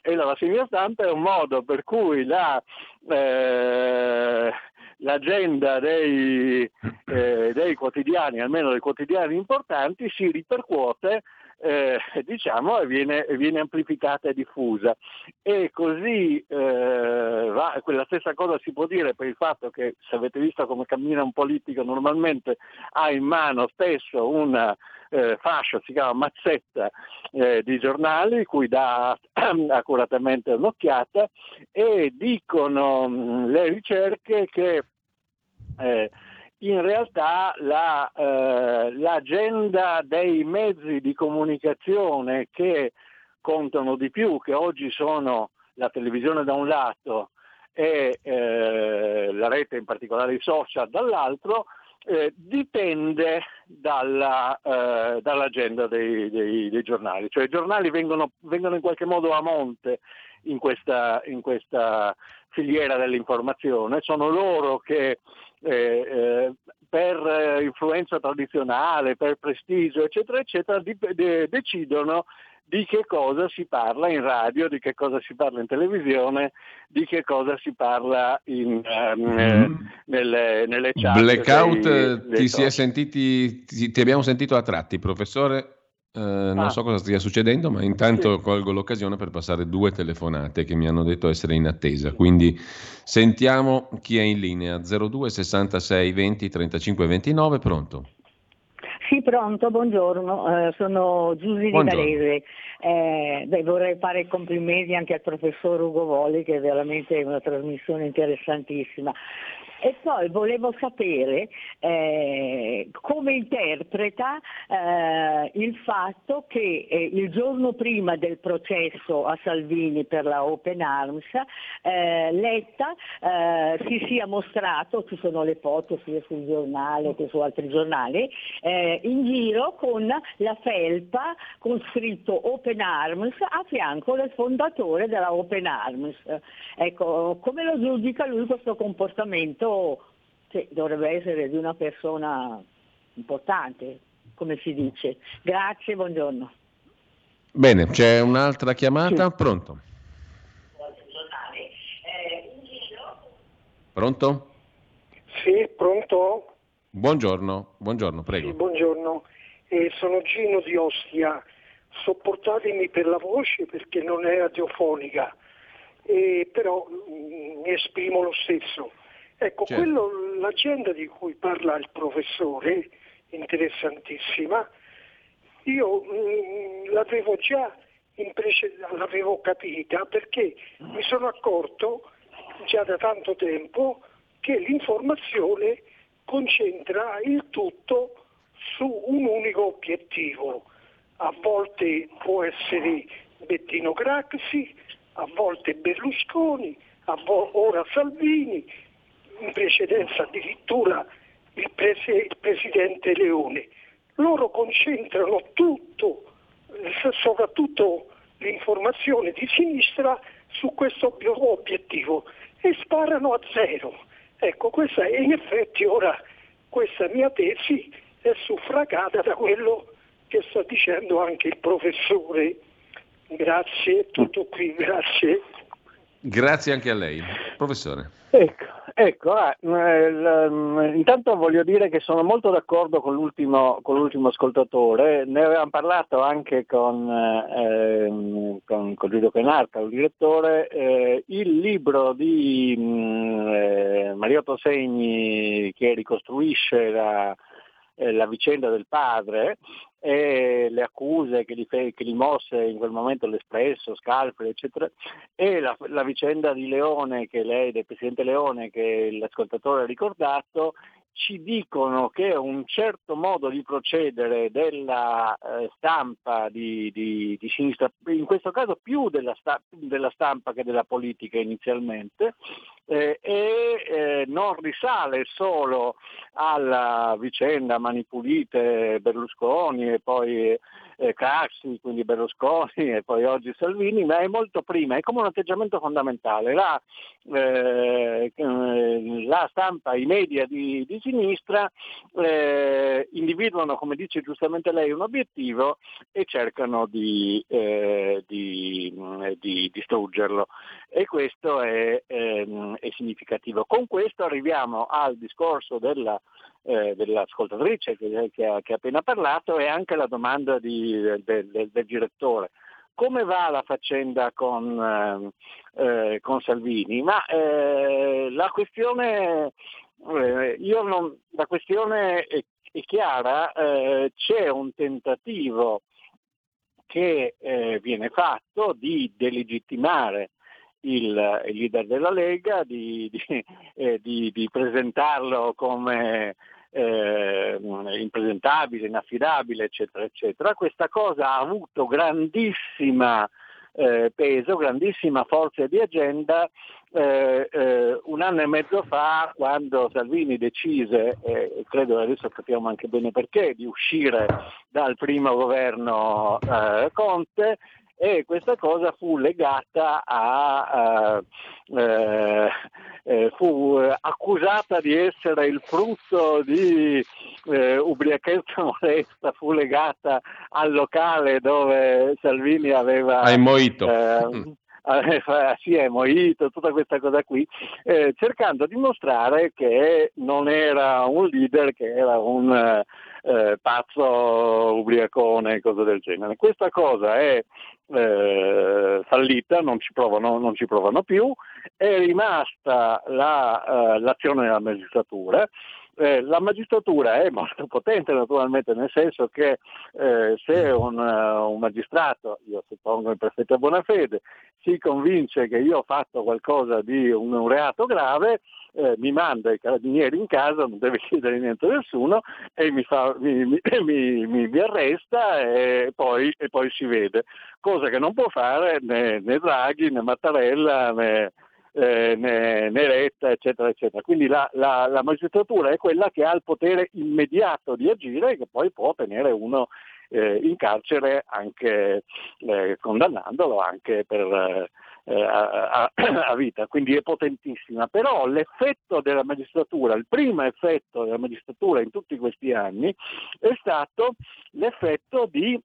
e la rassegna stampa è un modo per cui la, eh, l'agenda dei, eh, dei quotidiani, almeno dei quotidiani importanti, si ripercuote, eh, diciamo, e viene, viene amplificata e diffusa. E così eh, va, quella stessa cosa si può dire per il fatto che, se avete visto come cammina un politico, normalmente ha in mano spesso una eh, fascia, si chiama mazzetta, eh, di giornali, cui dà accuratamente un'occhiata, e dicono mh, le ricerche che eh, in realtà la, eh, l'agenda dei mezzi di comunicazione che contano di più, che oggi sono la televisione da un lato e eh, la rete, in particolare i social, dall'altro, eh, dipende dalla, eh, dall'agenda dei, dei, dei giornali. Cioè i giornali vengono, vengono in qualche modo a monte in questa, in questa filiera dell'informazione, sono loro che Eh, eh, per influenza tradizionale, per prestigio, eccetera, eccetera, di, de, decidono di che cosa si parla in radio, di che cosa si parla in televisione, di che cosa si parla in, um, eh, nelle, nelle chat. Blackout, dei, dei ti si è sentiti, ti, ti abbiamo sentito a tratti, professore. Eh, non ah. so cosa stia succedendo, ma intanto sì. colgo l'occasione per passare due telefonate che mi hanno detto essere in attesa, quindi sentiamo chi è in linea. Zero due sessantasei venti trentacinque ventinove, pronto? Sì, pronto, buongiorno, eh, sono Giusy di Varese. Eh, beh, vorrei fare i complimenti anche al professor Ugo Volli, che è veramente una trasmissione interessantissima. E poi volevo sapere eh, come interpreta eh, il fatto che eh, il giorno prima del processo a Salvini per la Open Arms, eh, Letta eh, si sia mostrato, ci sono le foto sia sul giornale che su altri giornali, eh, in giro con la felpa con scritto Open Arms a fianco del fondatore della Open Arms. Ecco, come lo giudica lui questo comportamento? Cioè, dovrebbe essere di una persona importante, come si dice. Grazie, buongiorno. Bene, c'è un'altra chiamata, sì. Pronto? Pronto? Sì, pronto? Buongiorno, buongiorno, prego. Sì, buongiorno, eh, sono Gino di Ostia, sopportatemi per la voce perché non è radiofonica, eh, però mh, mi esprimo lo stesso. Ecco, certo. Quello, l'agenda di cui parla il professore, interessantissima, io mh, l'avevo già in precedenza, l'avevo capita perché mi sono accorto già da tanto tempo che l'informazione concentra il tutto su un unico obiettivo. A volte può essere Bettino Craxi, a volte Berlusconi, a vo- ora Salvini, in precedenza addirittura il, pres- il Presidente Leone. Loro concentrano tutto, soprattutto l'informazione di sinistra, su questo obiettivo e sparano a zero. Ecco, questa è, in effetti ora questa mia tesi è suffragata da quello che sta dicendo anche il professore. Grazie, tutto qui, grazie. Grazie anche a lei, professore. Ecco, ecco eh, l, intanto voglio dire che sono molto d'accordo con l'ultimo, con l'ultimo ascoltatore. Ne avevamo parlato anche con, eh, con, con Giulio Cainarca, il direttore. Eh, il libro di eh, Mariotto Segni, che ricostruisce la, eh, la vicenda del padre e le accuse che gli, fe- che gli mosse in quel momento l'Espresso, Scalfari, eccetera, e la, la vicenda di Leone, che lei, del Presidente Leone, che l'ascoltatore ha ricordato, ci dicono che un certo modo di procedere della eh, stampa di, di, di sinistra, in questo caso più della, sta, della stampa che della politica inizialmente, eh, e eh, non risale solo alla vicenda Mani Pulite Berlusconi e poi eh, Craxi, quindi Berlusconi e poi oggi Salvini, ma è molto prima, è come un atteggiamento fondamentale. La, eh, la stampa, i media di, di sinistra eh, individuano, come dice giustamente lei, un obiettivo e cercano di, eh, di, di distruggerlo, e questo è, ehm, è significativo. Con questo arriviamo al discorso della, eh, dell'ascoltatrice che, che, ha, che ha appena parlato, e anche alla domanda di, del, del, del direttore. Come va la faccenda con, eh, con Salvini? Ma eh, la questione... Eh, io non, la questione è, è chiara, eh, c'è un tentativo che eh, viene fatto di delegittimare il, il leader della Lega, di, di, eh, di, di presentarlo come eh, impresentabile, inaffidabile, eccetera, eccetera. Questa cosa ha avuto grandissima Eh, peso, grandissima forza di agenda eh, eh, un anno e mezzo fa, quando Salvini decise, eh, e credo adesso capiamo anche bene perché, di uscire dal primo governo eh, Conte, e questa cosa fu legata a, a eh, eh, fu accusata di essere il frutto di eh, ubriachezza molesta, fu legata al locale dove Salvini aveva... Hai moito. Eh, si è moito, tutta questa cosa qui, eh, cercando di dimostrare che non era un leader, che era un eh, pazzo ubriacone, cose del genere. Questa cosa è eh, fallita, non ci provano, non ci provano più, è rimasta la, eh, l'azione della magistratura. Eh, la magistratura è molto potente, naturalmente, nel senso che eh, se un, uh, un magistrato, io suppongo in perfetta buona fede, si convince che io ho fatto qualcosa di un, un reato grave, eh, mi manda i carabinieri in casa, non deve chiedere niente a nessuno, e mi, fa, mi, mi, mi, mi, mi arresta e poi, e poi si vede, cosa che non può fare né, né Draghi, né Mattarella, né... Eh, né, né Letta, eccetera eccetera. Quindi la, la, la magistratura è quella che ha il potere immediato di agire, e che poi può tenere uno eh, in carcere anche eh, condannandolo anche per, eh, a, a, a vita, quindi è potentissima. Però l'effetto della magistratura, il primo effetto della magistratura in tutti questi anni è stato l'effetto di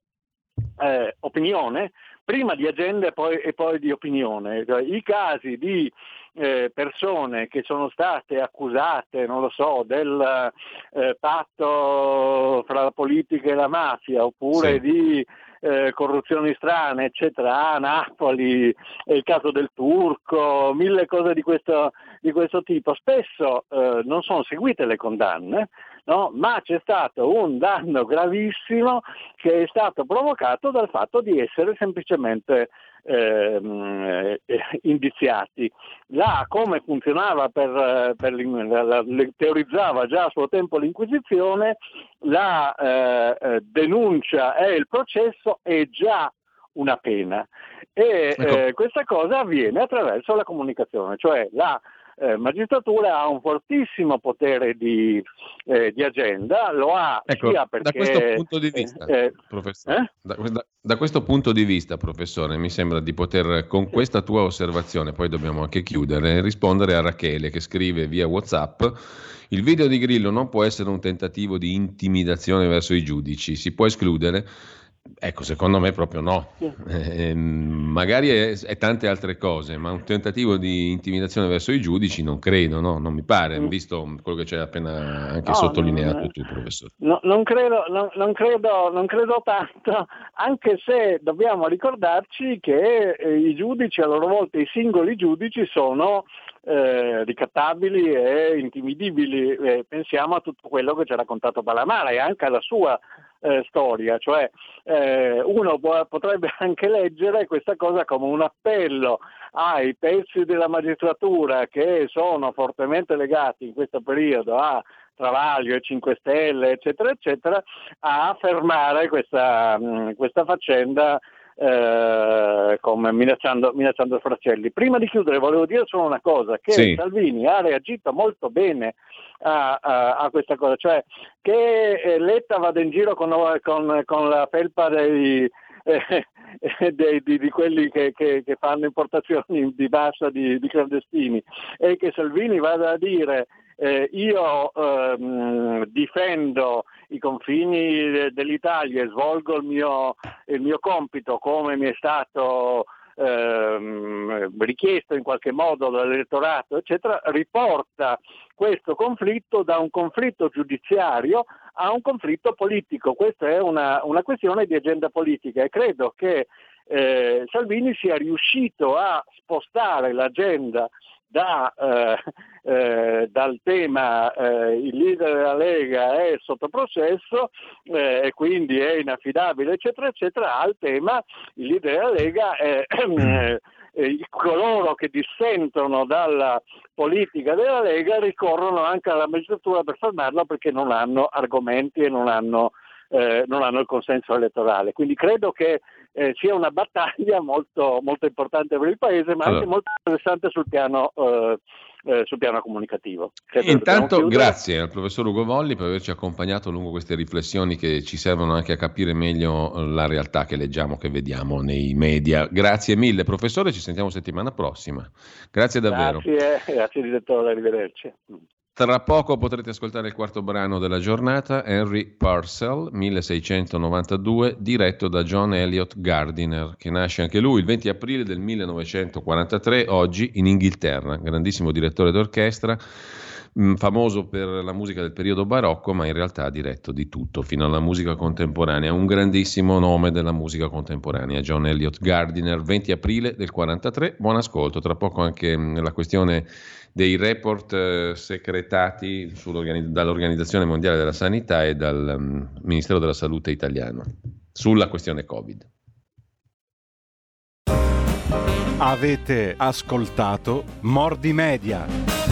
Eh, opinione, prima di agenda e poi, e poi di opinione. I casi di eh, persone che sono state accusate, non lo so, del eh, patto fra la politica e la mafia, oppure sì. di eh, corruzioni strane, eccetera, a Napoli, il caso del Turco, mille cose di questo, di questo tipo, spesso eh, non sono seguite le condanne, no? Ma c'è stato un danno gravissimo che è stato provocato dal fatto di essere semplicemente ehm, eh, indiziati. Là, come funzionava, per, per la, la, la, teorizzava già a suo tempo l'Inquisizione, la eh, denuncia e il processo è già una pena, e ecco. eh, questa cosa avviene attraverso la comunicazione, cioè la Eh, magistratura ha un fortissimo potere di, eh, di agenda, lo ha, ecco, sia perché... Da questo punto di vista, eh, professore, eh? Da, da, da questo punto di vista, professore, mi sembra di poter, con questa tua osservazione, poi dobbiamo anche chiudere, rispondere a Rachele, che scrive via WhatsApp: il video di Grillo non può essere un tentativo di intimidazione verso i giudici, si può escludere? Ecco, secondo me proprio no, eh, magari è, è tante altre cose, ma un tentativo di intimidazione verso i giudici non credo, no? Non mi pare, visto quello che ci hai appena anche no, sottolineato non, tu, professore. No, non credo, non, non credo, non credo tanto, anche se dobbiamo ricordarci che i giudici, a loro volta i singoli giudici, sono Eh, ricattabili e intimidibili. Eh, pensiamo a tutto quello che ci ha raccontato Palamara e anche alla sua eh, storia, cioè eh, uno può, potrebbe anche leggere questa cosa come un appello ai pezzi della magistratura che sono fortemente legati in questo periodo a Travaglio e cinque Stelle, eccetera, eccetera, a fermare questa, mh, questa faccenda eh, come minacciando, minacciando Fraccelli. Prima di chiudere volevo dire solo una cosa, che sì. Salvini ha reagito molto bene a, a, a questa cosa, cioè che Letta vada in giro con, con, con la felpa dei... Eh, eh, dei, di, di quelli che, che, che fanno importazioni di massa di, di clandestini, e che Salvini vada a dire eh, io ehm, difendo i confini dell'Italia e svolgo il mio, il mio compito come mi è stato ehm, richiesto in qualche modo dall'elettorato, eccetera, riporta questo conflitto da un conflitto giudiziario a un conflitto politico. Questa è una, una questione di agenda politica, e credo che eh, Salvini sia riuscito a spostare l'agenda da, eh, eh, dal tema eh, il leader della Lega è sotto processo eh, e quindi è inaffidabile, eccetera, eccetera, al tema il leader della Lega è... Eh, Eh, coloro che dissentono dalla politica della Lega ricorrono anche alla magistratura per fermarla, perché non hanno argomenti e non hanno, eh, non hanno il consenso elettorale. Quindi credo che eh, sia una battaglia molto, molto importante per il Paese, ma allora. anche molto interessante sul piano, eh, eh, sul piano comunicativo. Credo Intanto grazie al professor Ugo Volli per averci accompagnato lungo queste riflessioni che ci servono anche a capire meglio la realtà che leggiamo, che vediamo nei media. Grazie mille professore, ci sentiamo settimana prossima. Grazie davvero. Grazie, grazie direttore, arrivederci. Tra poco potrete ascoltare il quarto brano della giornata, Henry Purcell, milleseicentonovantadue, diretto da John Eliot Gardiner, che nasce anche lui il venti aprile del millenovecentoquarantatré, oggi in Inghilterra, grandissimo direttore d'orchestra, mh, famoso per la musica del periodo barocco, ma in realtà ha diretto di tutto, fino alla musica contemporanea, un grandissimo nome della musica contemporanea, John Eliot Gardiner, venti aprile del quarantatré, buon ascolto. Tra poco anche mh, la questione dei report eh, secretati dall'Organizzazione Mondiale della Sanità e dal um, Ministero della Salute italiano sulla questione Covid. Avete ascoltato Mordi Media.